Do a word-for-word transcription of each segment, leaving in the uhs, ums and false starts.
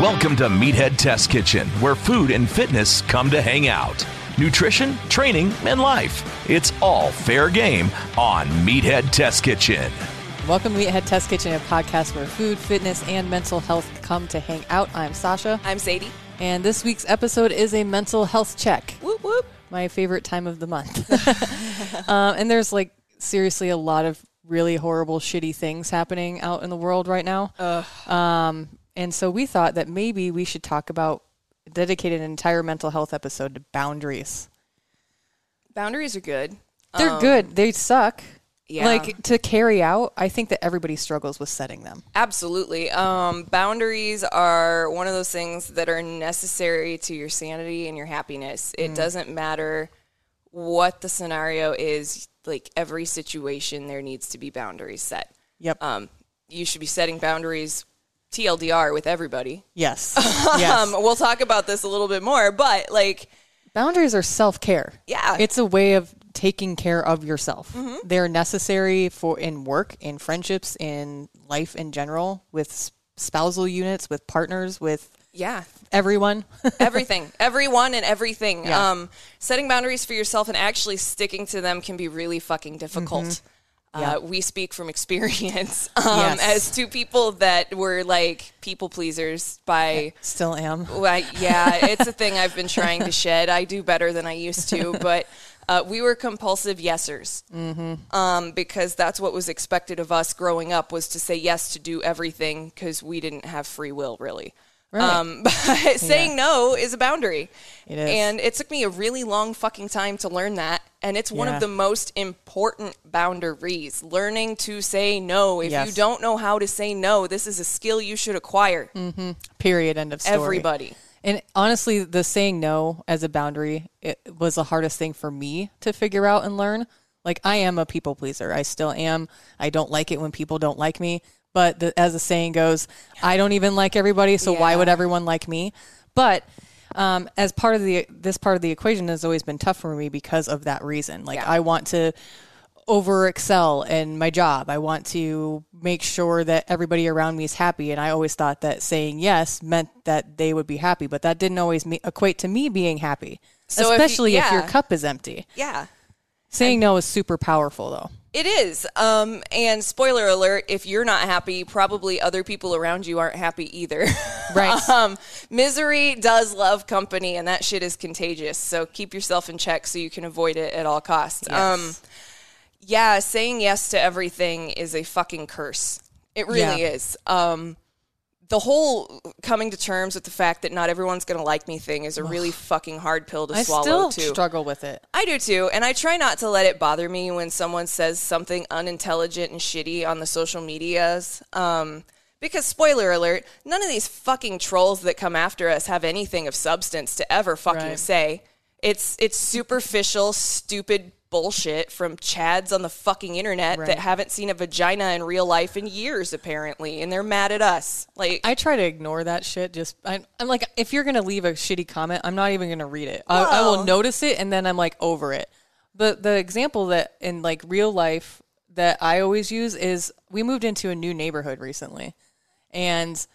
Welcome to Meathead Test Kitchen, where food and fitness come to hang out. Nutrition, training, and life. It's all fair game on Meathead Test Kitchen. Welcome to Meathead Test Kitchen, a podcast where food, fitness, and mental health come to hang out. I'm Sasha. I'm Sadie. And this week's episode is a mental health check. Whoop, whoop. My favorite time of the month. um, and there's, like, seriously a lot of really horrible, shitty things happening out in the world right now. Ugh. Um, and so we thought that maybe we should talk about dedicated an entire mental health episode to boundaries. Boundaries are good. They're um, good. They suck. Yeah. Like, to carry out, I think that everybody struggles with setting them. Absolutely. Um, boundaries are one of those things that are necessary to your sanity and your happiness. It mm. doesn't matter what the scenario is. Like, every situation, there needs to be boundaries set. Yep. Um, you should be setting boundaries T L D R with everybody. Yes. yes. Um, we'll talk about this a little bit more, but like, boundaries are self-care. Yeah. It's a way of taking care of yourself. Mm-hmm. They're necessary for in work, in friendships, in life in general, with spousal units, with partners, with yeah, everyone, everything, everyone and everything. Yeah. Um, setting boundaries for yourself and actually sticking to them can be really fucking difficult. Mm-hmm. Uh, we speak from experience um, yes. as two people that were like people pleasers by... Still am. Well, yeah, it's a thing I've been trying to shed. I do better than I used to, but uh, we were compulsive yesers mm-hmm. um, because that's what was expected of us growing up, was to say yes to do everything because we didn't have free will, really. Right. Um, but saying yeah. no is a boundary. It is. And it took me a really long fucking time to learn that. And it's one yeah. of the most important boundaries, learning to say no. If yes. you don't know how to say no, this is a skill you should acquire. Mm-hmm. Period. End of story. Everybody. And honestly, the saying no as a boundary, it was the hardest thing for me to figure out and learn. Like, I am a people pleaser. I still am. I don't like it when people don't like me. But the, as the saying goes, I don't even like everybody, so yeah. why would everyone like me? But um, as part of the this part of the equation has always been tough for me because of that reason. Like, yeah. I want to over excel in my job. I want to make sure that everybody around me is happy. And I always thought that saying yes meant that they would be happy, but that didn't always me- equate to me being happy, so especially if, you, yeah. if your cup is empty. Yeah. Saying no is super powerful, though. It is. Um, and spoiler alert, if you're not happy, probably other people around you aren't happy either. Right. um, misery does love company, and that shit is contagious. So keep yourself in check so you can avoid it at all costs. Yes. Um, yeah, saying yes to everything is a fucking curse. It really yeah. is. Um, the whole coming to terms with the fact that not everyone's going to like me thing is a really fucking hard pill to I swallow, too. I still struggle with it. I do, too. And I try not to let it bother me when someone says something unintelligent and shitty on the social medias. Um, because, spoiler alert, none of these fucking trolls that come after us have anything of substance to ever fucking right. say. It's it's superficial, stupid bullshit from chads on the fucking internet right. that haven't seen a vagina in real life in years, apparently, and they're mad at us. Like, I try to ignore that shit. Just I'm, I'm like, if you're gonna leave a shitty comment, I'm not even gonna read it. I, I will notice it and then I'm like over it. But the example that in like real life that I always use is we moved into a new neighborhood recently, and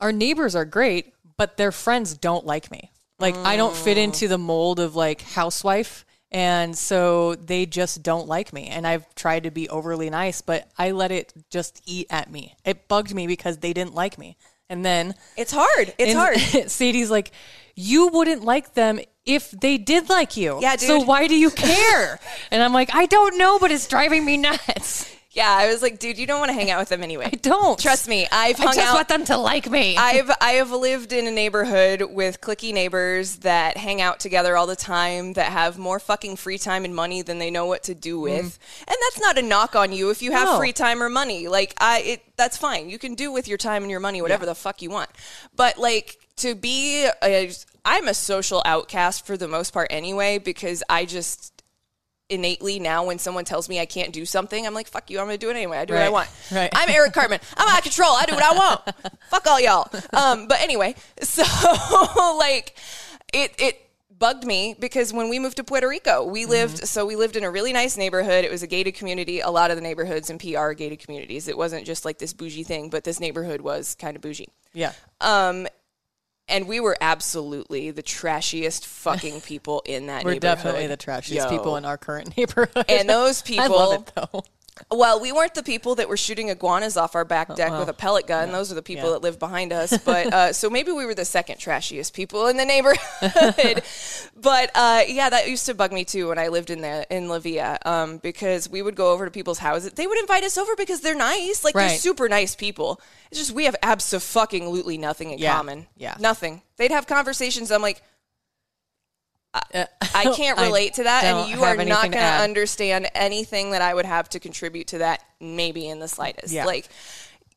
our neighbors are great, but their friends don't like me. Like, mm. I don't fit into the mold of like housewife. And so they just don't like me. And I've tried to be overly nice, but I let it just eat at me. It bugged me because they didn't like me. And then it's hard. It's hard. Sadie's like, you wouldn't like them if they did like you. Yeah, dude. So why do you care? And I'm like, I don't know, but it's driving me nuts. Yeah, I was like, dude, you don't want to hang out with them anyway. I don't. Trust me. I've hung out. I just out. want them to like me. I've I have lived in a neighborhood with cliquey neighbors that hang out together all the time, that have more fucking free time and money than they know what to do with. Mm. And that's not a knock on you if you have no. free time or money. Like, I, it, that's fine. You can do with your time and your money whatever yeah. the fuck you want. But, like, to be a, I'm a social outcast for the most part anyway, because I just... innately now when someone tells me I can't do something, I'm like, fuck you, I'm gonna do it anyway. I do right. what I want. Right. I'm Eric Cartman. I'm out of control. I do what I want. Fuck all y'all. Um, but anyway, so like it it bugged me because when we moved to Puerto Rico, we lived mm-hmm. so we lived in a really nice neighborhood. It was a gated community. A lot of the neighborhoods in P R are gated communities. It wasn't just like this bougie thing, but this neighborhood was kind of bougie. Yeah. Um And we were absolutely the trashiest fucking people in that we're neighborhood. We're definitely the trashiest Yo. people in our current neighborhood. And those people... I love it, though. Well, we weren't the people that were shooting iguanas off our back deck oh, well, with a pellet gun. Yeah, those are the people yeah. that live behind us. But uh, so maybe we were the second trashiest people in the neighborhood. But uh, yeah, that used to bug me too when I lived in there in La Villa, um, because we would go over to people's houses. They would invite us over because they're nice, like right. they're super nice people. It's just we have abso-fucking-lutely nothing in yeah. common. Yeah, nothing. They'd have conversations. I'm like. I, I can't relate I to that, and you are not going to understand anything that I would have to contribute to that, maybe in the slightest. Yeah. Like,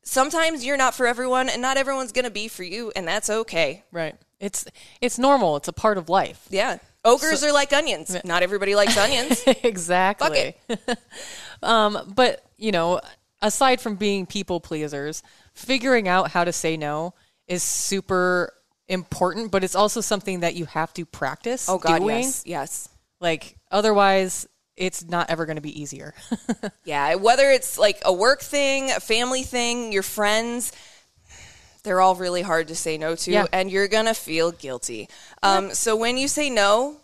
sometimes you're not for everyone, and not everyone's going to be for you, and that's okay. Right. It's it's normal. It's a part of life. Yeah. Ogres so, are like onions. Yeah. Not everybody likes onions. Exactly. Fuck it. um, but, you know, aside from being people pleasers, figuring out how to say no is super important, but it's also something that you have to practice. Oh God, doing. yes, yes. Like otherwise, it's not ever going to be easier. Yeah, whether it's like a work thing, a family thing, your friends, they're all really hard to say no to, yeah. and you're gonna feel guilty. Um, yeah. So when you say no,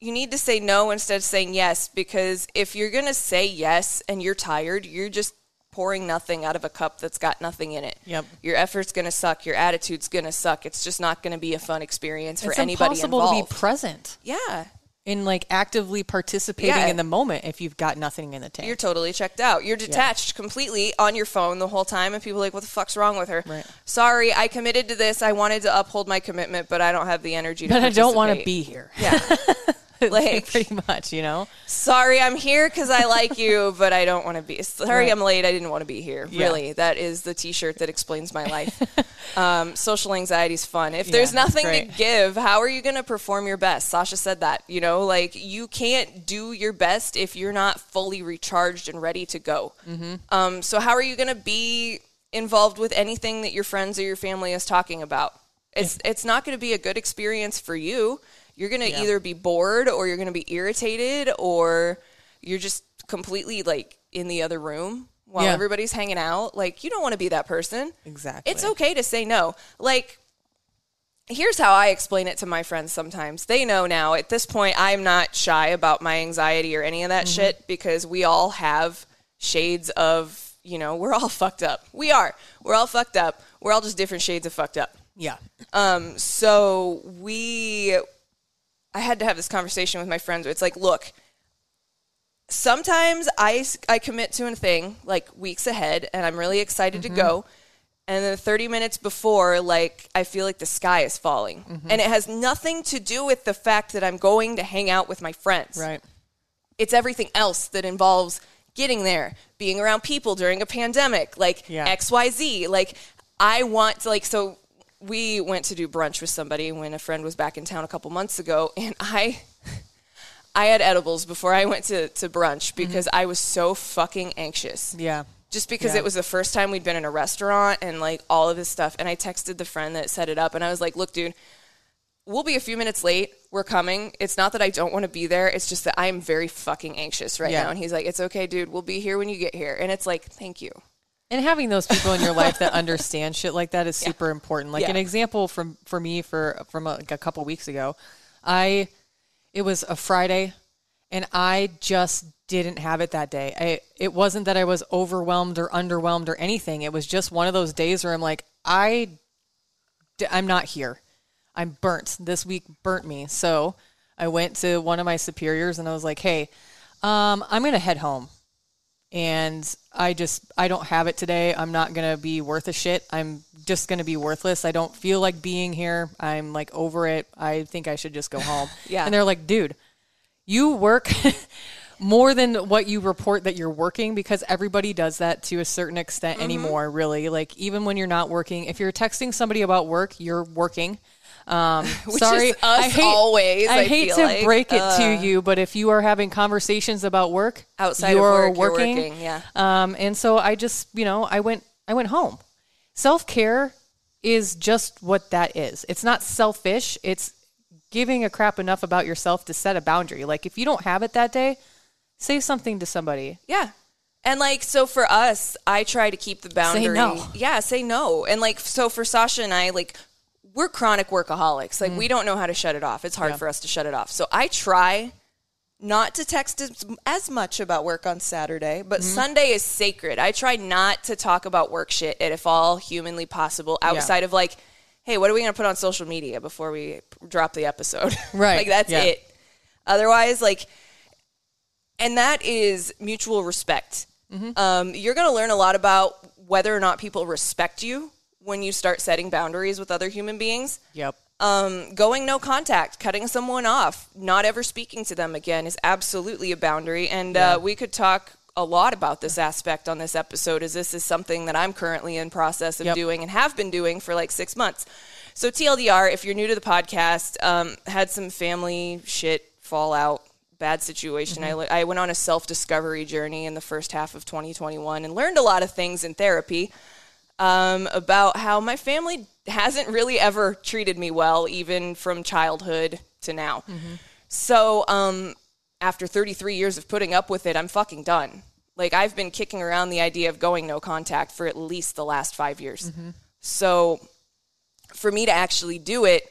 you need to say no instead of saying yes, because if you're gonna say yes and you're tired, you're just pouring nothing out of a cup that's got nothing in it. Yep. Your effort's going to suck. Your attitude's going to suck. It's just not going to be a fun experience for it's anybody impossible involved. To be present. Yeah. In like actively participating yeah. in the moment if you've got nothing in the tank. You're totally checked out. You're detached yeah. completely on your phone the whole time, and people are like, what the fuck's wrong with her? Right. Sorry, I committed to this. I wanted to uphold my commitment, but I don't have the energy to But participate. I don't want to be here. Yeah. Like pretty much, you know. Sorry, I'm here because I like you, but I don't want to be. Sorry, right. I'm late. I didn't want to be here. Yeah. Really, that is the T-shirt that explains my life. um, social anxiety is fun. If yeah, there's nothing to give, how are you going to perform your best? Sasha said that. You know, like you can't do your best if you're not fully recharged and ready to go. Mm-hmm. Um, so how are you going to be involved with anything that your friends or your family is talking about? It's yeah. it's not going to be a good experience for you. You're going to yeah. either be bored or you're going to be irritated or you're just completely like in the other room while yeah. everybody's hanging out. Like you don't want to be that person. Exactly. It's okay to say no. Like here's how I explain it to my friends sometimes. They know now at this point I'm not shy about my anxiety or any of that mm-hmm. shit because we all have shades of, you know, we're all fucked up. We are. We're all fucked up. We're all just different shades of fucked up. Yeah. Um. So we... I had to have this conversation with my friends. It's like, look, sometimes I, I commit to a thing like weeks ahead and I'm really excited mm-hmm. to go. And then thirty minutes before, like, I feel like the sky is falling mm-hmm. and it has nothing to do with the fact that I'm going to hang out with my friends. Right. It's everything else that involves getting there, being around people during a pandemic, like yeah. X, Y, Z. Like I want to like, so we went to do brunch with somebody when a friend was back in town a couple months ago, and I I had edibles before I went to, to brunch because mm-hmm. I was so fucking anxious. Yeah. Just because yeah. it was the first time we'd been in a restaurant and, like, all of this stuff. And I texted the friend that set it up, and I was like, look, dude, we'll be a few minutes late. We're coming. It's not that I don't want to be there. It's just that I am very fucking anxious right yeah. now. And he's like, it's okay, dude. We'll be here when you get here. And it's like, thank you. And having those people in your life that understand shit like that is yeah. super important. Like yeah. an example from for me for from a, like a couple weeks ago, I it was a Friday, and I just didn't have it that day. I, it wasn't that I was overwhelmed or underwhelmed or anything. It was just one of those days where I'm like, I, I'm not here. I'm burnt. This week burnt me. So I went to one of my superiors and I was like, hey, um, I'm going to head home. And I just, I don't have it today. I'm not going to be worth a shit. I'm just going to be worthless. I don't feel like being here. I'm like over it. I think I should just go home. Yeah. And they're like, dude, you work more than what you report that you're working, because everybody does that to a certain extent mm-hmm. anymore, really. Like, even when you're not working, if you're texting somebody about work, you're working. Um, Which sorry, is us I hate, always. I, I hate to like. break it uh, to you, but if you are having conversations about work outside of work, working, you're working. Yeah. Um, and so I just, you know, I went, I went home. Self-care is just what that is. It's not selfish. It's giving a crap enough about yourself to set a boundary. Like, if you don't have it that day, say something to somebody. Yeah. And, like, so for us, I try to keep the boundary. Say no. Yeah. Say no. And like, so for Sasha and I, like, we're chronic workaholics. Like, mm. we don't know how to shut it off. It's hard yeah. for us to shut it off. So I try not to text as much about work on Saturday, but mm. Sunday is sacred. I try not to talk about work shit, if all humanly possible, outside yeah. of, like, hey, what are we going to put on social media before we drop the episode? Right. Like, that's yeah. it. Otherwise, like, and that is mutual respect. Mm-hmm. Um, you're going to learn a lot about whether or not people respect you when you start setting boundaries with other human beings. Yep. Um, going no contact, cutting someone off, not ever speaking to them again is absolutely a boundary. And yeah. uh, we could talk a lot about this aspect on this episode, as this is something that I'm currently in process of yep. doing and have been doing for like six months. So T L D R, if you're new to the podcast, um, had some family shit, fallout, bad situation. Mm-hmm. I, I went on a self-discovery journey in the first half of twenty twenty-one and learned a lot of things in therapy. Um, about how my family hasn't really ever treated me well, even from childhood to now. Mm-hmm. So um, after thirty-three years of putting up with it, I'm fucking done. Like, I've been kicking around the idea of going no contact for at least the last five years. Mm-hmm. So for me to actually do it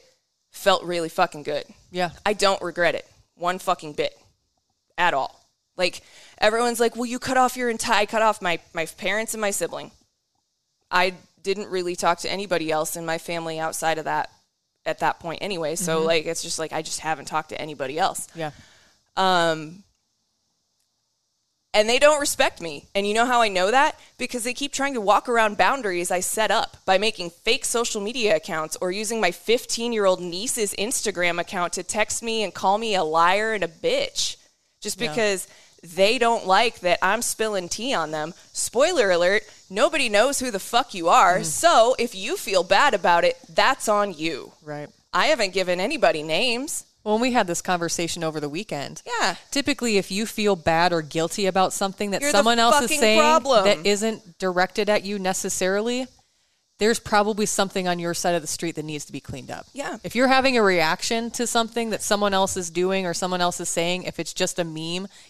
felt really fucking good. Yeah. I don't regret it one fucking bit at all. Like, everyone's like, well, you cut off your entire, I cut off my, my parents and my sibling. I didn't really talk to anybody else in my family outside of that at that point anyway. So mm-hmm. like, it's just like, I just haven't talked to anybody else. Yeah. Um, and they don't respect me. And you know how I know that? Because they keep trying to walk around boundaries I set up by making fake social media accounts or using my fifteen year old niece's Instagram account to text me and call me a liar and a bitch just because yeah. they don't like that I'm spilling tea on them. Spoiler alert, nobody knows who the fuck you are. Mm. So if you feel bad about it, that's on you. Right. I haven't given anybody names. Well, we had this conversation over the weekend. Yeah. Typically, if you feel bad or guilty about something that You're someone else is saying problem. that isn't directed at you necessarily, there's probably something on your side of the street that needs to be cleaned up. Yeah. If you're having a reaction to something that someone else is doing or someone else is saying, if it's just a meme,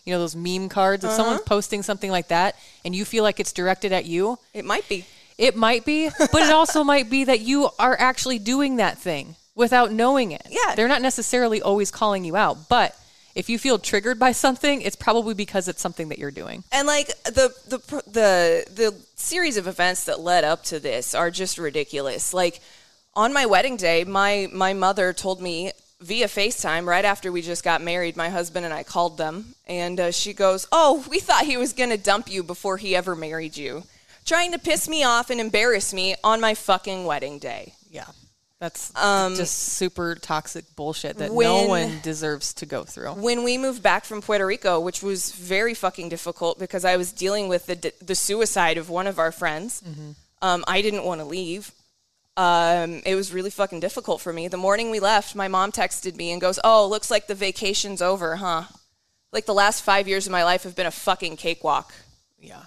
you know, those meme cards, uh-huh. if someone's posting something like that and you feel like it's directed at you. It might be. It might be, but it also might be that you are actually doing that thing without knowing it. Yeah. They're not necessarily always calling you out, but if you feel triggered by something, it's probably because it's something that you're doing. And like the the the the series of events that led up to this are just ridiculous. Like on my wedding day, my my mother told me via FaceTime right after we just got married. My husband and I called them, and uh, she goes, "Oh, we thought he was going to dump you before he ever married you, trying to piss me off and embarrass me on my fucking wedding day." Yeah. That's um, just super toxic bullshit that when, no one deserves to go through. When we moved back from Puerto Rico, which was very fucking difficult because I was dealing with the the suicide of one of our friends. Mm-hmm. Um, I didn't want to leave. Um, it was really fucking difficult for me. The morning we left, my mom texted me and goes, "Oh, looks like the vacation's over, huh? Like the last five years of my life have been a fucking cakewalk." Yeah.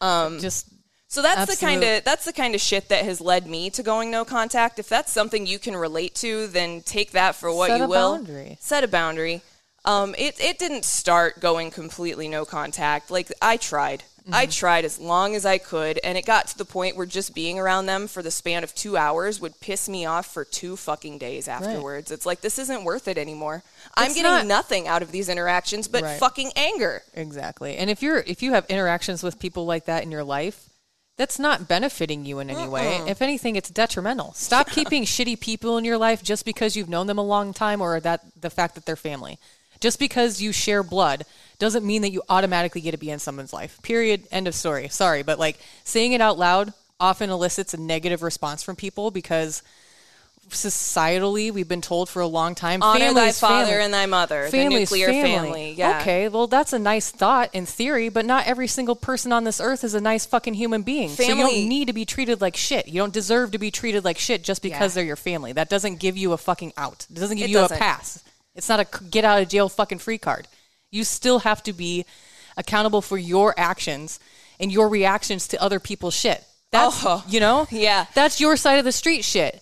um, just. So that's Absolute. the kind of that's the kind of shit that has led me to going no contact. If that's something you can relate to, then take that for what Set you will. Set a boundary. Set a boundary. Um, it it didn't start going completely no contact. Like I tried. Mm-hmm. I tried as long as I could, and it got to the point where just being around them for the span of two hours would piss me off for two fucking days afterwards. Right. It's like, this isn't worth it anymore. It's I'm getting not... nothing out of these interactions but right. fucking anger. Exactly. And if you're if you have interactions with people like that in your life, that's not benefiting you in any Mm-mm. way. If anything, it's detrimental. Stop keeping shitty people in your life just because you've known them a long time or that the fact that they're family. Just because you share blood doesn't mean that you automatically get to be in someone's life. Period. End of story. Sorry. But like saying it out loud often elicits a negative response from people because societally we've been told for a long time. Honor thy father family. And thy mother. Family's the nuclear family. family. Yeah. Okay. Well, that's a nice thought in theory, but not every single person on this earth is a nice fucking human being. Family. So you don't need to be treated like shit. You don't deserve to be treated like shit just because yeah. they're your family. That doesn't give you a fucking out. It doesn't give it you doesn't. a pass. It's not a get out of jail fucking free card. You still have to be accountable for your actions and your reactions to other people's shit. That's, oh, you know? Yeah. That's your side of the street shit.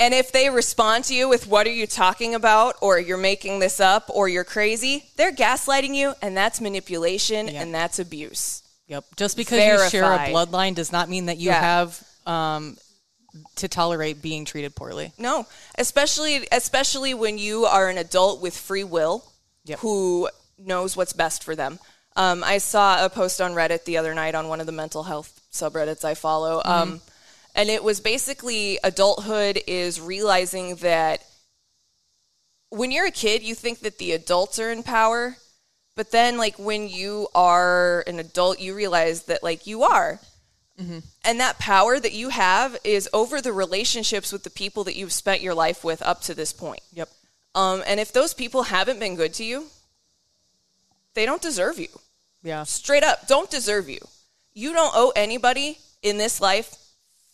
And if they respond to you with, what are you talking about? Or you're making this up or you're crazy, they're gaslighting you. And that's manipulation yeah. and that's abuse. Yep. Just because Verified. you share a bloodline does not mean that you yeah. have... Um, to tolerate being treated poorly. No, especially especially when you are an adult with free will yep. who knows what's best for them. Um, I saw a post on Reddit the other night on one of the mental health subreddits I follow. Mm-hmm. Um, and it was basically adulthood is realizing that when you're a kid, you think that the adults are in power. But then like when you are an adult, you realize that like you are. Mm-hmm. And that power that you have is over the relationships with the people that you've spent your life with up to this point. Yep. Um, and if those people haven't been good to you, they don't deserve you. Yeah. Straight up, don't deserve you. You don't owe anybody in this life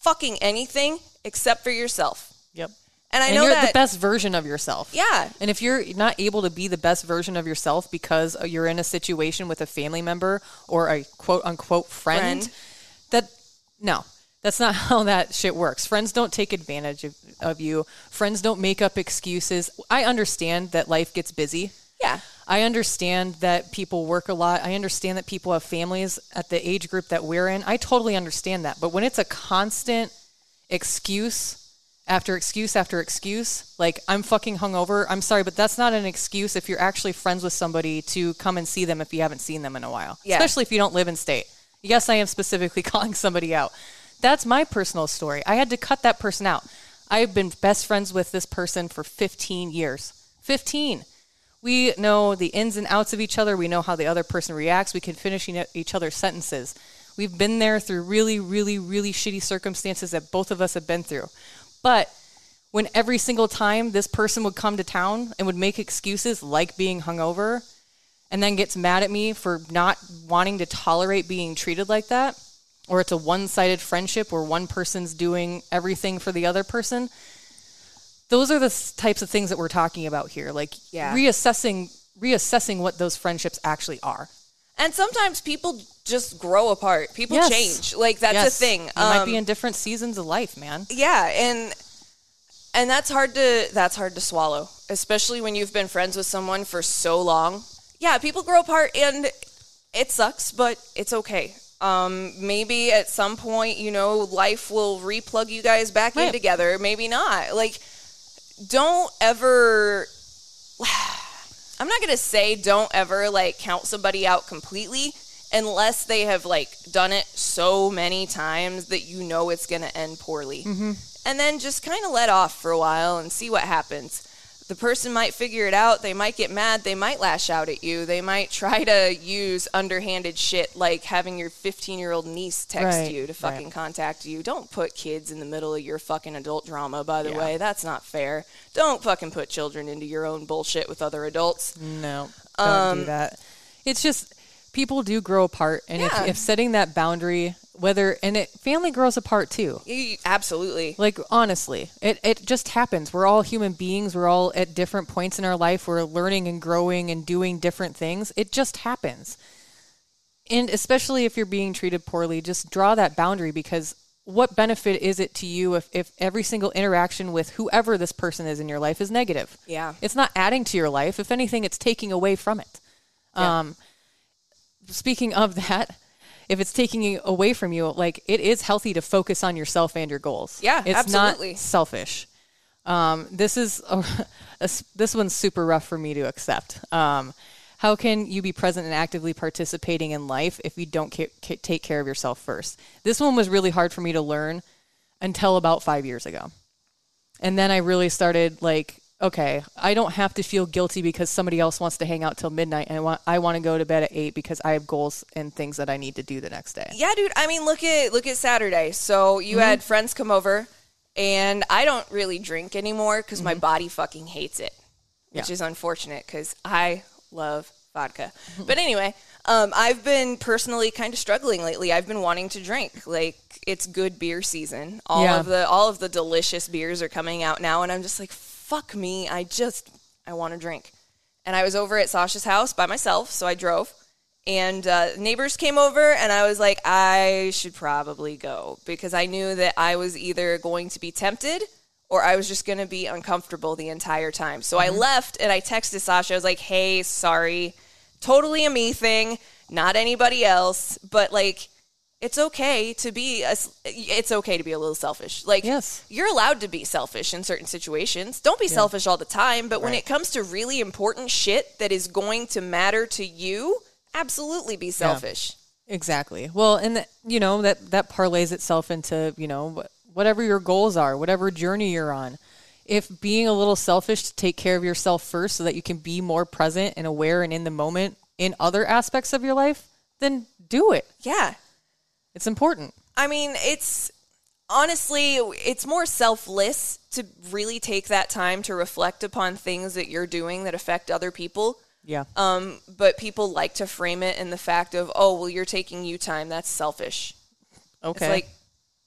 fucking anything except for yourself. Yep. And I and know you're that, the best version of yourself. Yeah. And if you're not able to be the best version of yourself because you're in a situation with a family member or a quote unquote friend. friend. That, no, that's not how that shit works. Friends don't take advantage of, of you. Friends don't make up excuses. I understand that life gets busy. Yeah. I understand that people work a lot. I understand that people have families at the age group that we're in. I totally understand that. But when it's a constant excuse after excuse after excuse, like, I'm fucking hungover. I'm sorry, but that's not an excuse if you're actually friends with somebody to come and see them if you haven't seen them in a while. Yeah. Especially if you don't live in state. Yes, I am specifically calling somebody out. That's my personal story. I had to cut that person out. I've been best friends with this person for fifteen years. fifteen. We know the ins and outs of each other. We know how the other person reacts. We can finish each other's sentences. We've been there through really, really, really shitty circumstances that both of us have been through. But when every single time this person would come to town and would make excuses like being hungover, and then gets mad at me for not wanting to tolerate being treated like that, or it's a one-sided friendship where one person's doing everything for the other person, those are the types of things that we're talking about here. Like yeah. reassessing reassessing what those friendships actually are. And sometimes people just grow apart. People yes. change. Like, that's yes. a thing. You um, might be in different seasons of life, man. Yeah, and... And that's hard to that's hard to swallow, especially when you've been friends with someone for so long. Yeah, people grow apart, and it sucks, but it's okay. Um, maybe at some point, you know, life will replug you guys back right. in together. Maybe not. Like, don't ever... I'm not going to say don't ever, like, count somebody out completely unless they have, like, done it so many times that you know it's going to end poorly. Mm-hmm. And then just kind of let off for a while and see what happens. The person might figure it out. They might get mad. They might lash out at you. They might try to use underhanded shit like having your fifteen-year-old niece text right, you to fucking right. contact you. Don't put kids in the middle of your fucking adult drama, by the yeah. way. That's not fair. Don't fucking put children into your own bullshit with other adults. No, don't um, do that. It's just people do grow apart, and yeah. if, if setting that boundary... Whether and it family grows apart too. Absolutely. Like, honestly, it, it just happens. We're all human beings. We're all at different points in our life. We're learning and growing and doing different things. It just happens. And especially if you're being treated poorly, just draw that boundary, because what benefit is it to you if, if every single interaction with whoever this person is in your life is negative? Yeah. It's not adding to your life. If anything, it's taking away from it. Yeah. Um, speaking of that, if it's taking away from you, like, it is healthy to focus on yourself and your goals. Yeah, it's absolutely. Not selfish. Um, this is a, a, this one's super rough for me to accept. Um, how can you be present and actively participating in life if you don't ca- ca- take care of yourself first? This one was really hard for me to learn until about five years ago. And then I really started like, okay, I don't have to feel guilty because somebody else wants to hang out till midnight and I want, I want to go to bed at eight because I have goals and things that I need to do the next day. Yeah, dude. I mean, look at, look at Saturday. So you mm-hmm. had friends come over and I don't really drink anymore because mm-hmm. my body fucking hates it, which yeah. is unfortunate because I love vodka. Mm-hmm. But anyway, um, I've been personally kind of struggling lately. I've been wanting to drink. Like, it's good beer season. All yeah. of the, all of the delicious beers are coming out now. And I'm just like, fuck me, I just, I want to drink. And I was over at Sasha's house by myself, so I drove. And uh, neighbors came over, and I was like, I should probably go. Because I knew that I was either going to be tempted, or I was just going to be uncomfortable the entire time. So mm-hmm. I left, and I texted Sasha. I was like, hey, sorry. Totally a me thing. Not anybody else. But, like, it's okay to be a, it's okay to be a little selfish. Like, yes. you're allowed to be selfish in certain situations. Don't be yeah. selfish all the time, but right. when it comes to really important shit that is going to matter to you, absolutely be selfish. Yeah. Exactly. Well, and the, you know, that that parlays itself into, you know, whatever your goals are, whatever journey you're on. If being a little selfish to take care of yourself first so that you can be more present and aware and in the moment in other aspects of your life, then do it. Yeah. It's important. I mean, it's honestly, it's more selfless to really take that time to reflect upon things that you're doing that affect other people. Yeah. Um, but people like to frame it in the fact of, oh, well, you're taking you time. That's selfish. Okay. It's like,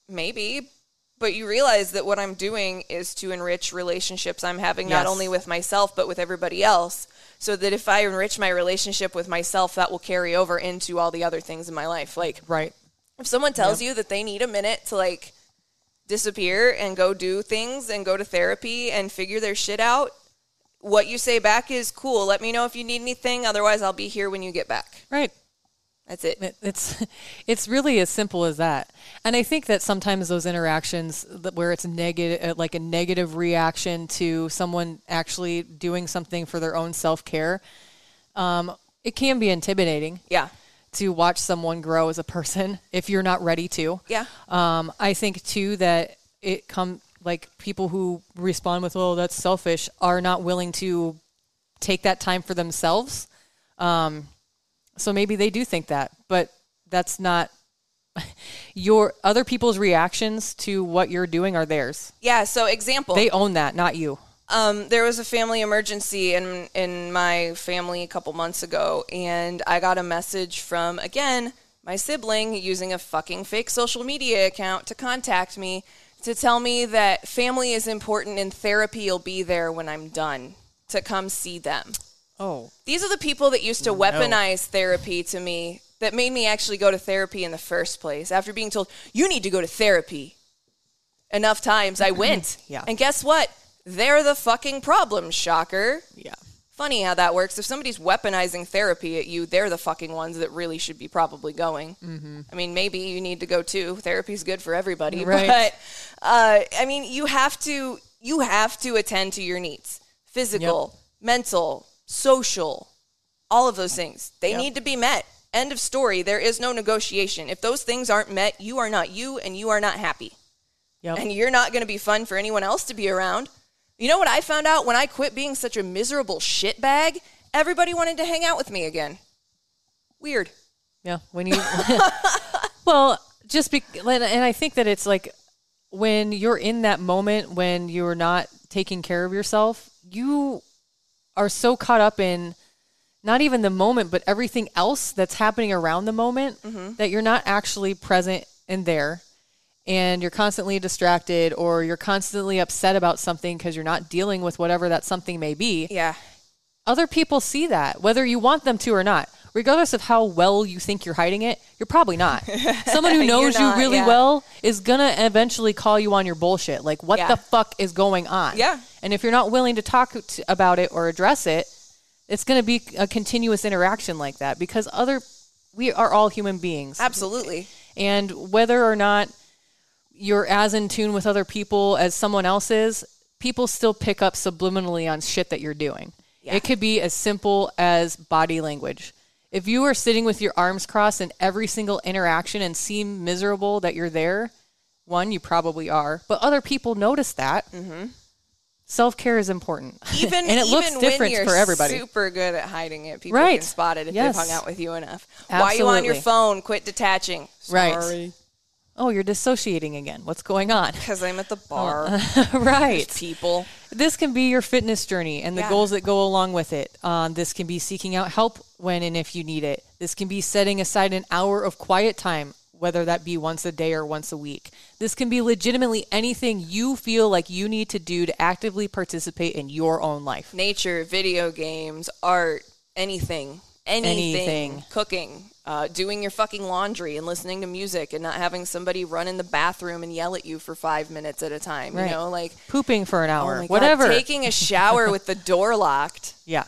maybe, but you realize that what I'm doing is to enrich relationships I'm having, yes. not only with myself, but with everybody else. So that if I enrich my relationship with myself, that will carry over into all the other things in my life. Like, right. If someone tells yep. you that they need a minute to, like, disappear and go do things and go to therapy and figure their shit out, what you say back is, cool, let me know if you need anything. Otherwise, I'll be here when you get back. Right. That's it. It's it's really as simple as that. And I think that sometimes those interactions where it's negative, like a negative reaction to someone actually doing something for their own self-care, um, it can be intimidating. Yeah. To watch someone grow as a person if you're not ready to. Yeah. Um, I think, too, that it come like people who respond with, oh, that's selfish, are not willing to take that time for themselves. Um, so maybe they do think that, but that's not your other people's reactions to what you're doing are theirs. Yeah. So example, they own that, not you. Um, there was a family emergency in in my family a couple months ago, and I got a message from, again, my sibling using a fucking fake social media account to contact me to tell me that family is important and therapy will be there when I'm done to come see them. Oh. These are the people that used to no. weaponize therapy to me that made me actually go to therapy in the first place. After being told, you need to go to therapy enough times, I went. Yeah. And guess what? They're the fucking problem, shocker. Yeah. Funny how that works. If somebody's weaponizing therapy at you, they're the fucking ones that really should be probably going. Mm-hmm. I mean, maybe you need to go too. Therapy's good for everybody. Right. But, uh, I mean, you have to, you have to attend to your needs. Physical, yep. mental, social, all of those things. They yep. need to be met. End of story. There is no negotiation. If those things aren't met, you are not you and you are not happy. Yep. And you're not going to be fun for anyone else to be around. You know what I found out when I quit being such a miserable shitbag? Everybody wanted to hang out with me again. Weird. Yeah. When you, well, just be, and I think that it's like when you're in that moment when you're not taking care of yourself, you are so caught up in not even the moment, but everything else that's happening around the moment mm-hmm. that you're not actually present and there. And you're constantly distracted or you're constantly upset about something because you're not dealing with whatever that something may be. Yeah. Other people see that, whether you want them to or not. Regardless of how well you think you're hiding it, you're probably not. Someone who knows not, you really yeah. well is going to eventually call you on your bullshit. Like, what yeah. the fuck is going on? Yeah. And if you're not willing to talk to, about it or address it, it's going to be a continuous interaction like that because other we are all human beings. Absolutely. And whether or not you're as in tune with other people as someone else is, people still pick up subliminally on shit that you're doing. Yeah. It could be as simple as body language. If you are sitting with your arms crossed in every single interaction and seem miserable that you're there, one, you probably are, but other people notice that. Mm-hmm. Self-care is important. Even and it even looks different for everybody. Super good at hiding it. People right. can spot it if yes. they've hung out with you enough. Absolutely. Why are you on your phone? Quit detaching. Sorry. Right. Oh, you're dissociating again. What's going on? Because I'm at the bar. Oh. Right. There's people. This can be your fitness journey and the yeah. goals that go along with it. Um, this can be seeking out help when and if you need it. This can be setting aside an hour of quiet time, whether that be once a day or once a week. This can be legitimately anything you feel like you need to do to actively participate in your own life. Nature, video games, art, anything, anything, anything. Cooking, uh, doing your fucking laundry and listening to music and not having somebody run in the bathroom and yell at you for five minutes at a time, right. you know, like pooping for an hour, oh my whatever, God, taking a shower with the door locked. Yeah.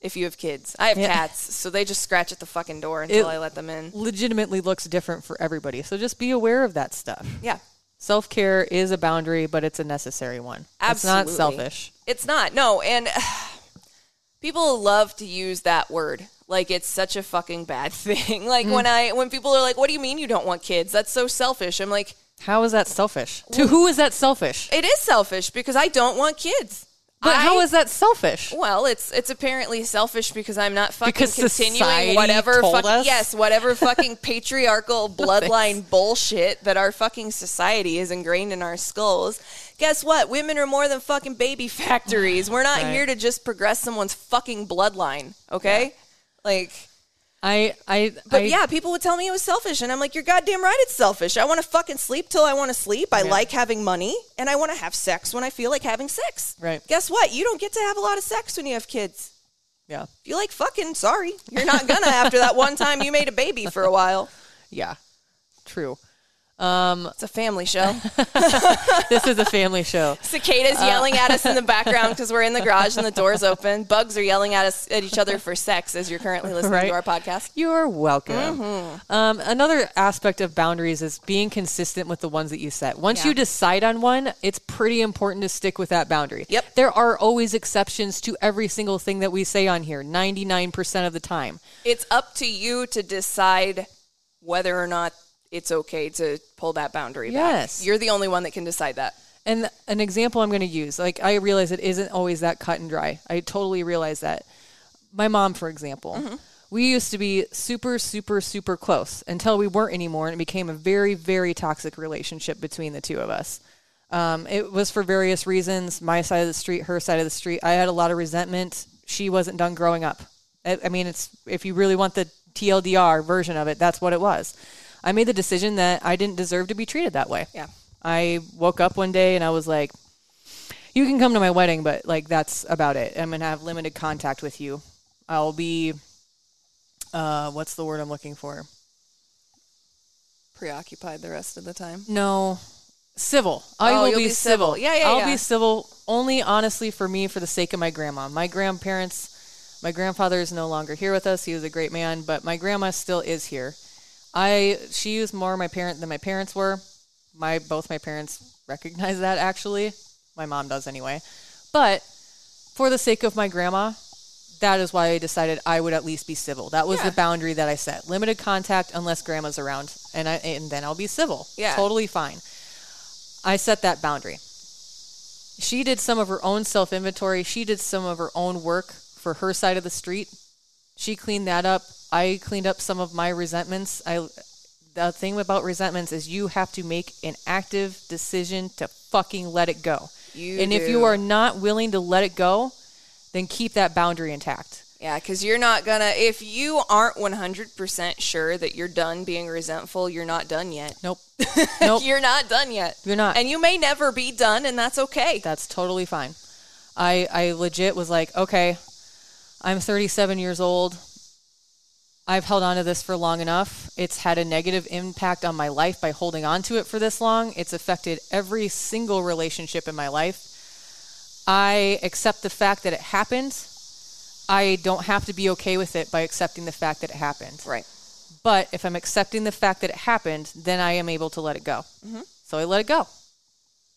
If you have kids. I have yeah. cats, so they just scratch at the fucking door until it I let them in. Legitimately looks different for everybody, so just be aware of that stuff. Yeah. Self-care is a boundary, but it's a necessary one. Absolutely. It's not selfish. It's not, no, and uh, people love to use that word. Like, it's such a fucking bad thing. Like, mm. when I when people are like, what do you mean you don't want kids? That's so selfish. I'm like... How is that selfish? Well, to who is that selfish? It is selfish, because I don't want kids. But I, how is that selfish? Well, it's it's apparently selfish because I'm not fucking because continuing whatever fucking yes, whatever fucking patriarchal bloodline bullshit that our fucking society is ingrained in our skulls. Guess what? Women are more than fucking baby factories. We're not right. here to just progress someone's fucking bloodline, okay? Yeah. Like I I But I, yeah, people would tell me it was selfish and I'm like, you're goddamn right it's selfish. I want to fucking sleep till I want to sleep. I yeah. like having money and I want to have sex when I feel like having sex. Right. Guess what? You don't get to have a lot of sex when you have kids. Yeah. If you like fucking, sorry. You're not gonna after that one time you made a baby for a while. Yeah. True. Um, it's a family show. This is a family show. Cicadas uh, yelling at us in the background because we're in the garage and the door's open. Bugs are yelling at us at each other for sex as you're currently listening right? to our podcast. You're welcome. Mm-hmm. Um, another aspect of boundaries is being consistent with the ones that you set. Once yeah. you decide on one, it's pretty important to stick with that boundary. Yep. There are always exceptions to every single thing that we say on here, ninety-nine percent of the time. It's up to you to decide whether or not it's okay to pull that boundary back. Yes. You're the only one that can decide that. And an example I'm going to use, like I realize it isn't always that cut and dry. I totally realize that. My mom, for example, mm-hmm. we used to be super, super, super close until we weren't anymore. And it became a very, very toxic relationship between the two of us. Um, it was for various reasons, my side of the street, her side of the street. I had a lot of resentment. She wasn't done growing up. I, I mean, it's if you really want the T L D R version of it, that's what it was. I made the decision that I didn't deserve to be treated that way. Yeah. I woke up one day and I was like, you can come to my wedding, but like, that's about it. I'm going to have limited contact with you. I'll be, uh, what's the word I'm looking for? Preoccupied the rest of the time? No. Civil. I oh, will be, be civil. civil. Yeah, yeah, I'll yeah. I'll be civil only honestly for me, for the sake of my grandma. My grandparents, my grandfather is no longer here with us. He was a great man, but my grandma still is here. I, she was more my parent than my parents were. My, both my parents recognize that actually. My mom does anyway. But for the sake of my grandma, that is why I decided I would at least be civil. That was yeah. the boundary that I set. Limited contact unless grandma's around and I, and then I'll be civil. Yeah. Totally fine. I set that boundary. She did some of her own self-inventory. She did some of her own work for her side of the street. She cleaned that up. I cleaned up some of my resentments. I, the thing about resentments is you have to make an active decision to fucking let it go. You and do. If you are not willing to let it go, then keep that boundary intact. Yeah, because you're not going to, if you aren't one hundred percent sure that you're done being resentful, you're not done yet. Nope. Nope. You're not done yet. You're not. And you may never be done, and that's okay. That's totally fine. I, I legit was like, okay, I'm thirty-seven years old. I've held on to this for long enough. It's had a negative impact on my life by holding on to it for this long. It's affected every single relationship in my life. I accept the fact that it happened. I don't have to be okay with it by accepting the fact that it happened. Right. But if I'm accepting the fact that it happened, then I am able to let it go. Mm-hmm. So I let it go.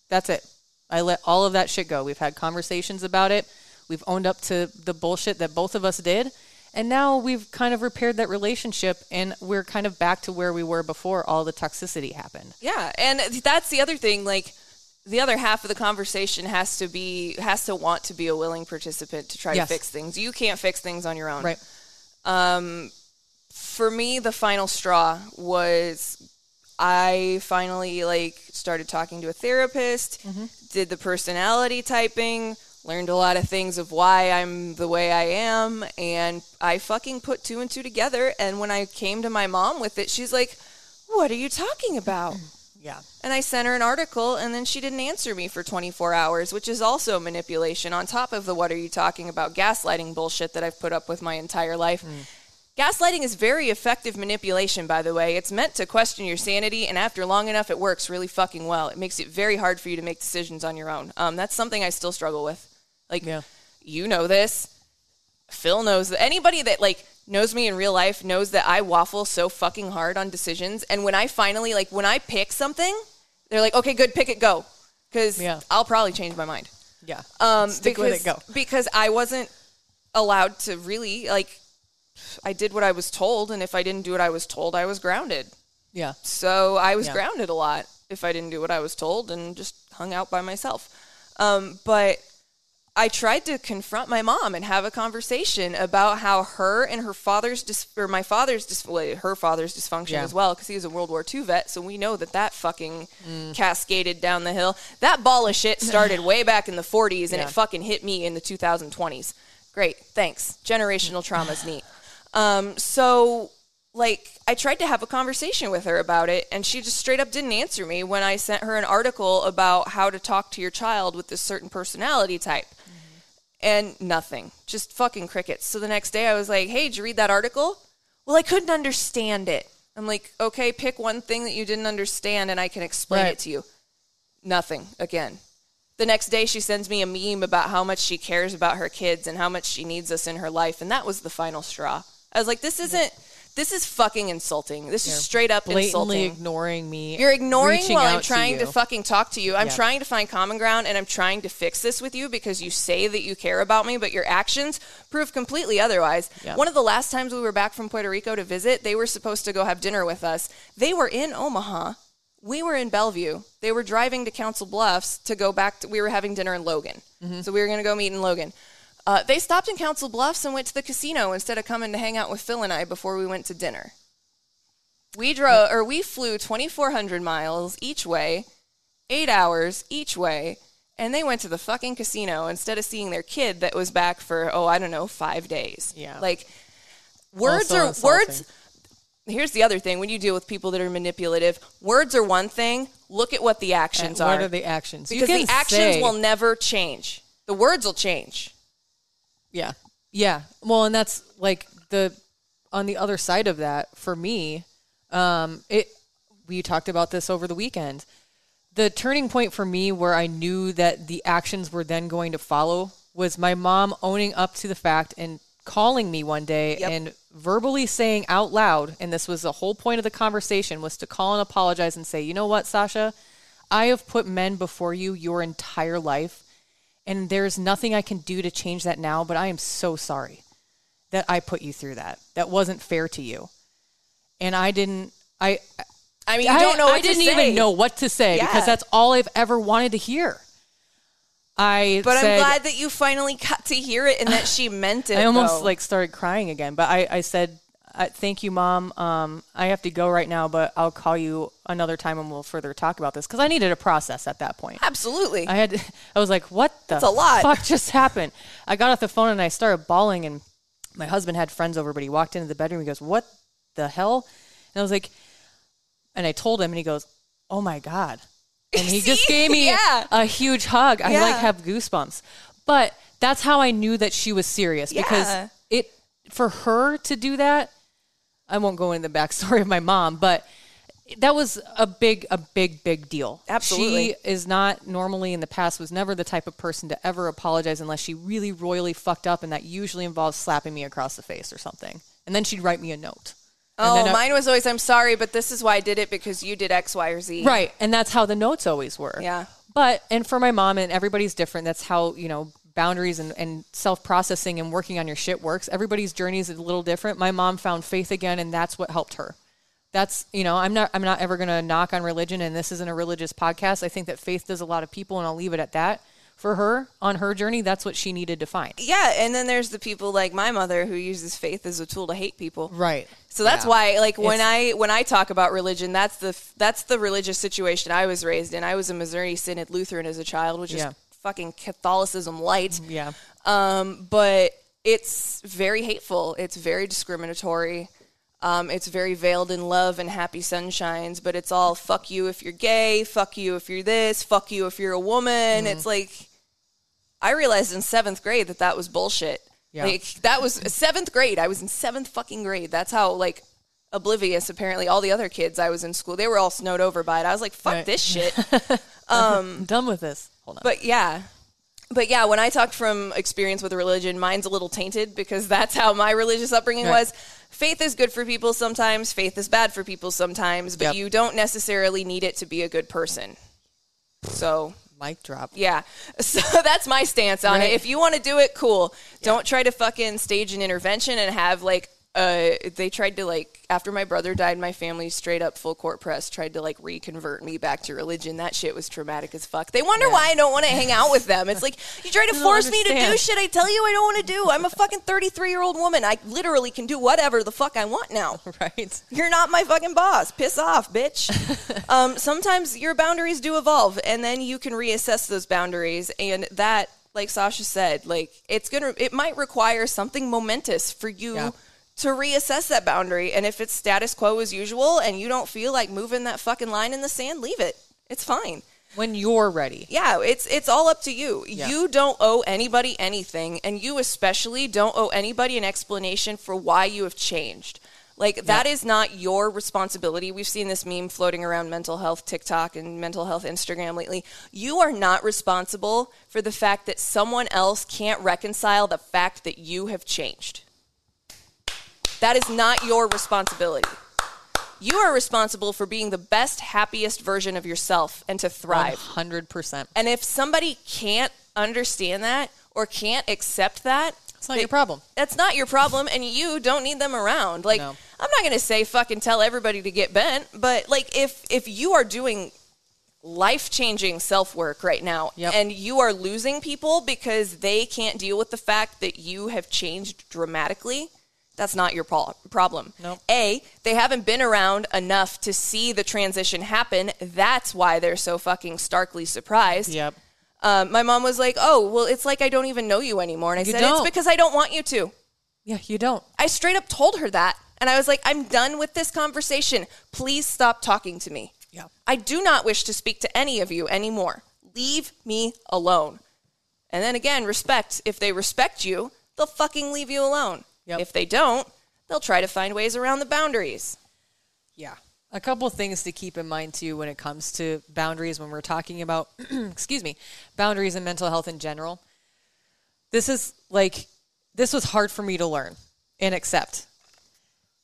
That's it. I let all of that shit go. We've had conversations about it. We've owned up to the bullshit that both of us did. And now we've kind of repaired that relationship, and we're kind of back to where we were before all the toxicity happened. Yeah, and that's the other thing. Like, the other half of the conversation has to be has to want to be a willing participant to try yes. to fix things. You can't fix things on your own. Right. Um, for me, the final straw was I finally like started talking to a therapist, mm-hmm. did the personality typing. Learned a lot of things of why I'm the way I am, and I fucking put two and two together, and when I came to my mom with it, she's like, what are you talking about? Yeah. And I sent her an article, and then she didn't answer me for twenty-four hours, which is also manipulation on top of the what are you talking about gaslighting bullshit that I've put up with my entire life. Mm. Gaslighting is very effective manipulation, by the way. It's meant to question your sanity, and after long enough, it works really fucking well. It makes it very hard for you to make decisions on your own. Um, that's something I still struggle with. Like, yeah. you know this. Phil knows that. Anybody that, like, knows me in real life knows that I waffle so fucking hard on decisions. And when I finally, like, when I pick something, they're like, okay, good, pick it, go. Because yeah. I'll probably change my mind. Yeah. Um, Stick because, with it, go. Because I wasn't allowed to really, like, I did what I was told. And if I didn't do what I was told, I was grounded. Yeah. So I was yeah. grounded a lot if I didn't do what I was told and just hung out by myself. Um, but... I tried to confront my mom and have a conversation about how her and her father's, dis- or my father's, dis- her father's dysfunction yeah. as well, because he was a World War Two vet, so we know that that fucking mm. cascaded down the hill. That ball of shit started way back in the forties, and yeah. it fucking hit me in the two thousand twenties. Great, thanks. Generational trauma's neat. Um, so, like, I tried to have a conversation with her about it, and she just straight up didn't answer me when I sent her an article about how to talk to your child with this certain personality type. And nothing, just fucking crickets. So the next day I was like, hey, did you read that article? Well, I couldn't understand it. I'm like, okay, pick one thing that you didn't understand and I can explain right. it to you. Nothing again. The next day she sends me a meme about how much she cares about her kids and how much she needs us in her life. And that was the final straw. I was like, this isn't, this is fucking insulting. This You're is straight up blatantly insulting. Blatantly ignoring me. You're ignoring while I'm trying to, to fucking talk to you. I'm yeah. trying to find common ground, and I'm trying to fix this with you because you say that you care about me, but your actions prove completely otherwise. Yeah. One of the last times we were back from Puerto Rico to visit, they were supposed to go have dinner with us. They were in Omaha. We were in Bellevue. They were driving to Council Bluffs to go back. To, we were having dinner in Logan. Mm-hmm. So we were going to go meet in Logan. Uh, they stopped in Council Bluffs and went to the casino instead of coming to hang out with Phil and I before we went to dinner. We drove, or we flew twenty-four hundred miles each way, eight hours each way, and they went to the fucking casino instead of seeing their kid that was back for, oh, I don't know, five days. Yeah. Like, words also are, insulting. words, here's the other thing, when you deal with people that are manipulative, words are one thing, look at what the actions and are. What are the actions? Because the actions say. will never change. The words will change. Yeah. Yeah. Well, and that's like the, on the other side of that for me, um, it, we talked about this over the weekend, the turning point for me where I knew that the actions were then going to follow was my mom owning up to the fact and calling me one day yep. and verbally saying out loud. And this was the whole point of the conversation was to call and apologize and say, you know what, Sasha, I have put men before you your entire life. And there's nothing I can do to change that now, but I am so sorry that I put you through that. That wasn't fair to you. And I didn't, I, I mean, you I, don't know what I to didn't say. even know what to say yeah. because that's all I've ever wanted to hear. I But said, I'm glad that you finally got to hear it and that she meant it. I almost though. like started crying again, but I, I said, thank you, Mom. Um, I have to go right now, but I'll call you another time and we'll further talk about this because I needed a process at that point. Absolutely. I had. I was like, what the That's a lot. fuck just happened? I got off the phone and I started bawling and my husband had friends over, but he walked into the bedroom. He goes, what the hell? And I was like, and I told him and he goes, oh my God. And he just gave me yeah. a huge hug. I yeah. like have goosebumps. But that's how I knew that she was serious yeah. because it for her to do that, I won't go into the backstory of my mom, but that was a big, a big, big deal. Absolutely. She is not normally in the past, was never the type of person to ever apologize unless she really royally fucked up. And that usually involves slapping me across the face or something. And then she'd write me a note. Oh, mine was always, I'm sorry, but this is why I did it because you did X, Y, or Z. Right. And that's how the notes always were. Yeah. But, and for my mom, and everybody's different, that's how, you know, boundaries and, and self-processing and working on your shit works. Everybody's journey is a little different. My mom found faith again, and that's what helped her. That's, you know, I'm not, I'm not ever going to knock on religion, and this isn't a religious podcast. I think that faith does a lot of people, and I'll leave it at that. For her, on her journey, that's what she needed to find. Yeah, and then there's the people like my mother who uses faith as a tool to hate people. Right. So that's yeah. why, like, when it's, I when I talk about religion, that's the that's the religious situation I was raised in. I was a Missouri Synod Lutheran as a child, which yeah. is fucking Catholicism light. Yeah. Um, but it's very hateful. It's very discriminatory. Um, it's very veiled in love and happy sunshines, but it's all fuck you if you're gay, fuck you if you're this, fuck you if you're a woman. Mm. It's like, I realized in seventh grade that that was bullshit. Yeah. Like, that was seventh grade. I was in seventh fucking grade. That's how, like, oblivious, apparently, all the other kids I was in school, they were all snowed over by it. I was like, fuck right. this shit. um, I'm done with this. Hold on. But, yeah. But yeah, when I talk from experience with religion, mine's a little tainted because that's how my religious upbringing right. was. Faith is good for people sometimes. Faith is bad for people sometimes. But yep. you don't necessarily need it to be a good person. So. Mic drop. Yeah. So that's my stance on right. it. If you want to do it, cool. Yeah. Don't try to fucking stage an intervention and have like, uh, they tried to like, after my brother died, my family straight up full court press tried to like reconvert me back to religion. That shit was traumatic as fuck. They wonder yeah. why I don't want to hang out with them. It's like, you try to force me to do shit I tell you I don't want to do. I'm a fucking thirty-three year old woman. I literally can do whatever the fuck I want now. Right. You're not my fucking boss. Piss off, bitch. um, sometimes your boundaries do evolve, and then you can reassess those boundaries, and that, like Sasha said, like it's gonna, it might require something momentous for you yeah. to reassess that boundary. And if it's status quo as usual and you don't feel like moving that fucking line in the sand, leave it. It's fine. When you're ready. Yeah, it's it's all up to you. Yeah. You don't owe anybody anything, and you especially don't owe anybody an explanation for why you have changed. Like, yeah. that is not your responsibility. We've seen this meme floating around mental health TikTok and mental health Instagram lately. You are not responsible for the fact that someone else can't reconcile the fact that you have changed. That is not your responsibility. You are responsible for being the best, happiest version of yourself and to thrive. one hundred percent. And if somebody can't understand that or can't accept that, it's not they, your problem. That's not your problem, and you don't need them around. Like, no. I'm not going to say fucking tell everybody to get bent, but like if if you are doing life-changing self-work right now yep. and you are losing people because they can't deal with the fact that you have changed dramatically, that's not your problem. Nope. A, they haven't been around enough to see the transition happen. That's why they're so fucking starkly surprised. Yep. Um, my mom was like, oh, well, it's like I don't even know you anymore. And I you said, don't. It's because I don't want you to. Yeah, you don't. I straight up told her that. And I was like, I'm done with this conversation. Please stop talking to me. Yeah. I do not wish to speak to any of you anymore. Leave me alone. And then again, respect. If they respect you, they'll fucking leave you alone. Yep. If they don't, they'll try to find ways around the boundaries. Yeah. A couple of things to keep in mind, too, when it comes to boundaries, when we're talking about, excuse me, boundaries and mental health in general. This is like, this was hard for me to learn and accept.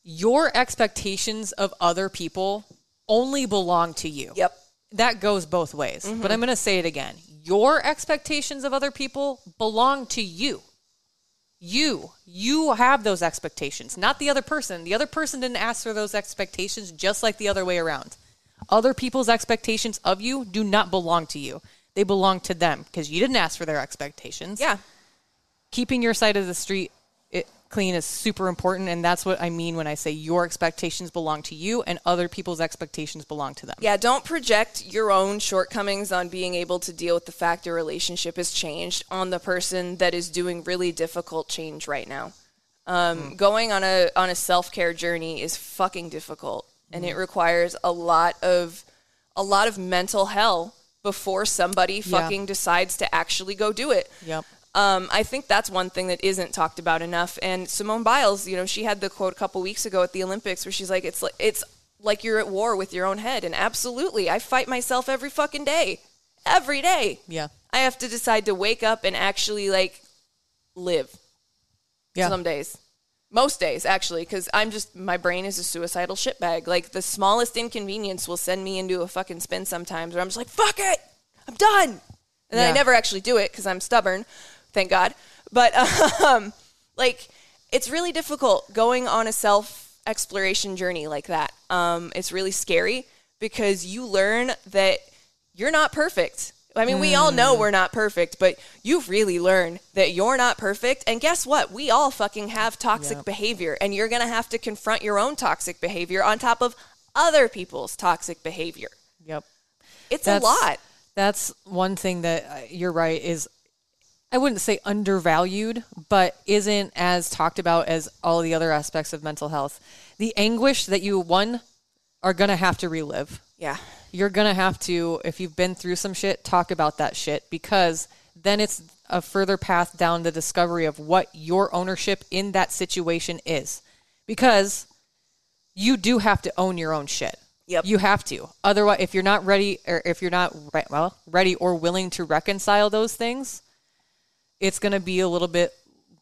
Your expectations of other people only belong to you. Yep. That goes both ways. Mm-hmm. But I'm going to say it again. Your expectations of other people belong to you. You, you have those expectations, not the other person. The other person didn't ask for those expectations, just like the other way around. Other people's expectations of you do not belong to you. They belong to them because you didn't ask for their expectations. Yeah. Keeping your side of the street it, clean is super important. And that's what I mean when I say your expectations belong to you and other people's expectations belong to them. Yeah. Don't project your own shortcomings on being able to deal with the fact your relationship has changed on the person that is doing really difficult change right now. Um, mm. Going on a, on a self-care journey is fucking difficult, mm. and it requires a lot of, a lot of mental hell before somebody fucking yeah. decides to actually go do it. Yep. Um, I think that's one thing that isn't talked about enough. And Simone Biles, you know, she had the quote a couple weeks ago at the Olympics where she's like, it's like, it's like you're at war with your own head. And absolutely, I fight myself every fucking day, every day. Yeah. I have to decide to wake up and actually like live yeah. some days. Most days, actually, because I'm just, my brain is a suicidal shitbag. Like, the smallest inconvenience will send me into a fucking spin sometimes where I'm just like, fuck it, I'm done. And then yeah. I never actually do it because I'm stubborn, thank God. But, um, like, it's really difficult going on a self-exploration journey like that. Um, it's really scary because you learn that you're not perfect. I mean, we all know we're not perfect, but you really learn that you're not perfect. And guess what? We all fucking have toxic yep. behavior, and you're going to have to confront your own toxic behavior on top of other people's toxic behavior. Yep. It's that's, a lot. That's one thing that you're right is, I wouldn't say undervalued, but isn't as talked about as all the other aspects of mental health. The anguish that you, one, are going to have to relive. Yeah. You're going to have to, if you've been through some shit, talk about that shit, because then it's a further path down the discovery of what your ownership in that situation is, because you do have to own your own shit. Yep. You have to. Otherwise, if you're not ready or if you're not re- well, ready or willing to reconcile those things, it's going to be a little bit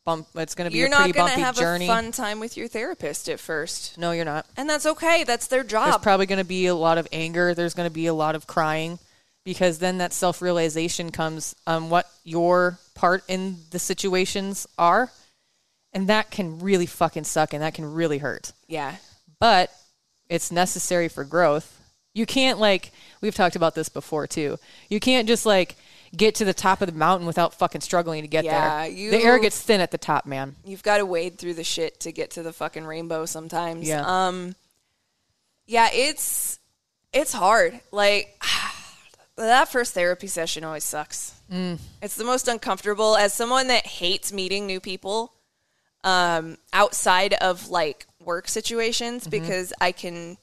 bump. It's going to be you're a pretty bumpy journey. You're not going to have a fun time with your therapist at first. No, you're not. And that's okay. That's their job. There's probably going to be a lot of anger. There's going to be a lot of crying, because then that self-realization comes on um, what your part in the situations are. And that can really fucking suck, and that can really hurt. Yeah. But it's necessary for growth. You can't, like, we've talked about this before too. You can't just like, get to the top of the mountain without fucking struggling to get yeah, there. You, the air gets thin at the top, man. You've got to wade through the shit to get to the fucking rainbow sometimes. Yeah. Um, yeah, it's, it's hard. Like, that first therapy session always sucks. Mm. It's the most uncomfortable. As someone that hates meeting new people, um, outside of like work situations, mm-hmm. because I can,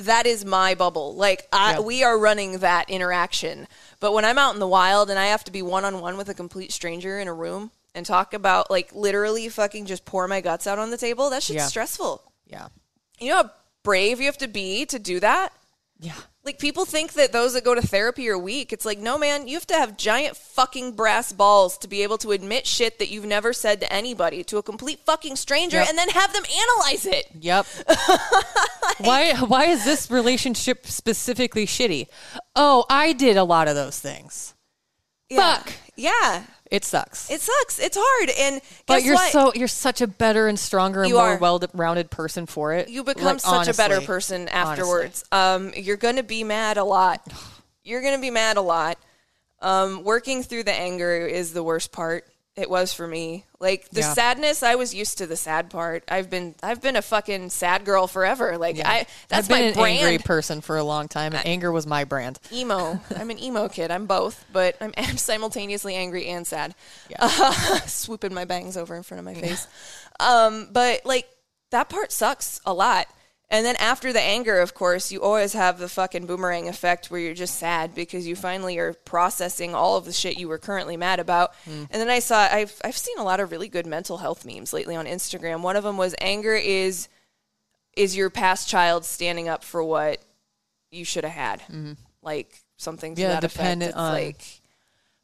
that is my bubble. Like I, yeah. we are running that interaction. But when I'm out in the wild and I have to be one-on-one with a complete stranger in a room and talk about, like, literally fucking just pour my guts out on the table, that shit's yeah. stressful. Yeah. You know how brave you have to be to do that? Yeah. Like, people think that those that go to therapy are weak. It's like, no, man, you have to have giant fucking brass balls to be able to admit shit that you've never said to anybody, to a complete fucking stranger, yep. and then have them analyze it. Yep. Like, why, why is this relationship specifically shitty? Oh, I did a lot of those things. Yeah. Fuck. Yeah. It sucks. It sucks. It's hard. And but guess you're what? so you're such a better and stronger and you more are. well-rounded person for it. You become like, such honestly, a better person afterwards. Um, you're going to be mad a lot. You're going to be mad a lot. Um, working through the anger is the worst part. It was for me. Like the yeah. sadness, I was used to the sad part. I've been I've been a fucking sad girl forever. Like yeah. I that's I've been my an brand. Angry person for a long time, and I, anger was my brand. Emo. I'm an emo kid. I'm both, but I'm, I'm simultaneously angry and sad. Yeah. Uh, swooping my bangs over in front of my face. Yeah. Um, but like that part sucks a lot. And then after the anger, of course, you always have the fucking boomerang effect where you're just sad because you finally are processing all of the shit you were currently mad about. Mm. And then I saw, I've I've seen a lot of really good mental health memes lately on Instagram. One of them was anger is is your past child standing up for what you should have had. Mm. Like something to yeah, that dependent effect. It's on, like,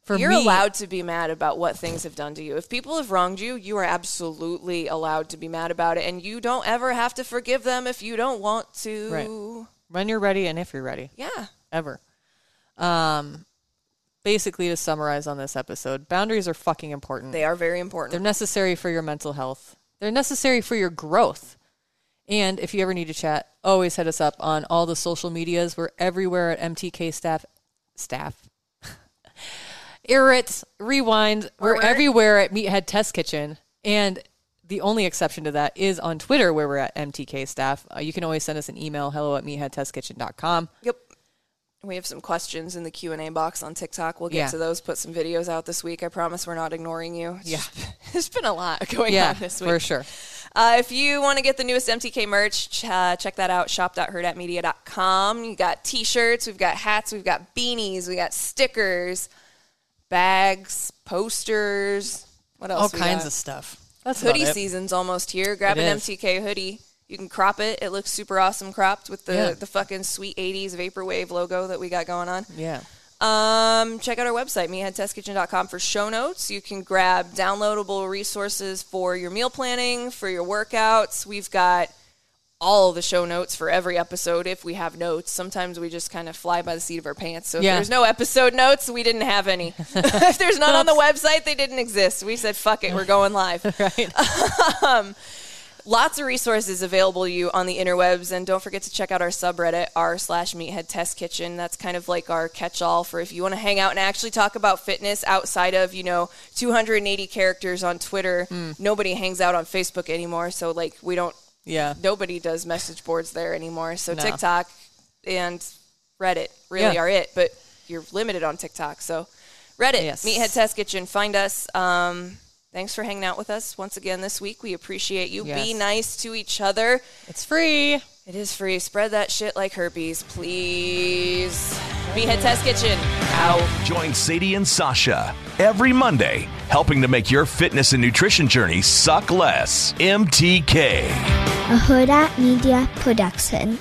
for you're me, allowed to be mad about what things have done to you. If people have wronged you, you are absolutely allowed to be mad about it. And you don't ever have to forgive them if you don't want to. Right. When you're ready and if you're ready. Yeah. Ever. Um, basically, to summarize on this episode, boundaries are fucking important. They are very important. They're necessary for your mental health. They're necessary for your growth. And if you ever need to chat, always hit us up on all the social medias. We're everywhere at M T K Staff. Staff. Irrit, Rewind, we're, we're everywhere at Meathead Test Kitchen, and the only exception to that is on Twitter, where we're at M T K Staff. Uh, you can always send us an email, hello at meathead test kitchen dot com. Yep. We have some questions in the Q and A box on TikTok. We'll get yeah. to those, put some videos out this week. I promise we're not ignoring you. It's yeah. Just, there's been a lot going yeah, on this week. For sure. Uh, if you want to get the newest M T K merch, ch- uh, check that out, shop dot hurrdat media dot com. You got t-shirts, we've got hats, we've got beanies, we got stickers, bags, posters, what else? All kinds got? of stuff. That's hoodie season's almost here. Grab it an is. M T K hoodie. You can crop it. It looks super awesome cropped with the, yeah. the fucking sweet eighties vaporwave logo that we got going on. Yeah. Um, check out our website, meathead test kitchen dot com, for show notes. You can grab downloadable resources for your meal planning, for your workouts. We've got all the show notes for every episode if we have notes. Sometimes we just kind of fly by the seat of our pants. So if yeah. there's no episode notes, we didn't have any. If there's none on the website, they didn't exist. We said, fuck it, we're going live. Right. um, Lots of resources available to you on the interwebs, and don't forget to check out our subreddit, r slash Meathead Test Kitchen. That's kind of like our catch-all for if you want to hang out and actually talk about fitness outside of, you know, two hundred eighty characters on Twitter. Mm. Nobody hangs out on Facebook anymore, so, like, we don't... Yeah. Nobody does message boards there anymore, so no. TikTok and Reddit really yeah. are it, but you're limited on TikTok, so Reddit, yes. Meathead Test Kitchen, find us. Um... Thanks for hanging out with us once again this week. We appreciate you. Yes. Be nice to each other. It's free. It is free. Spread that shit like herpes, please. Meathead Test Kitchen. Out. Join Sadie and Sasha every Monday, helping to make your fitness and nutrition journey suck less. M T K. A Hurrdat Media production.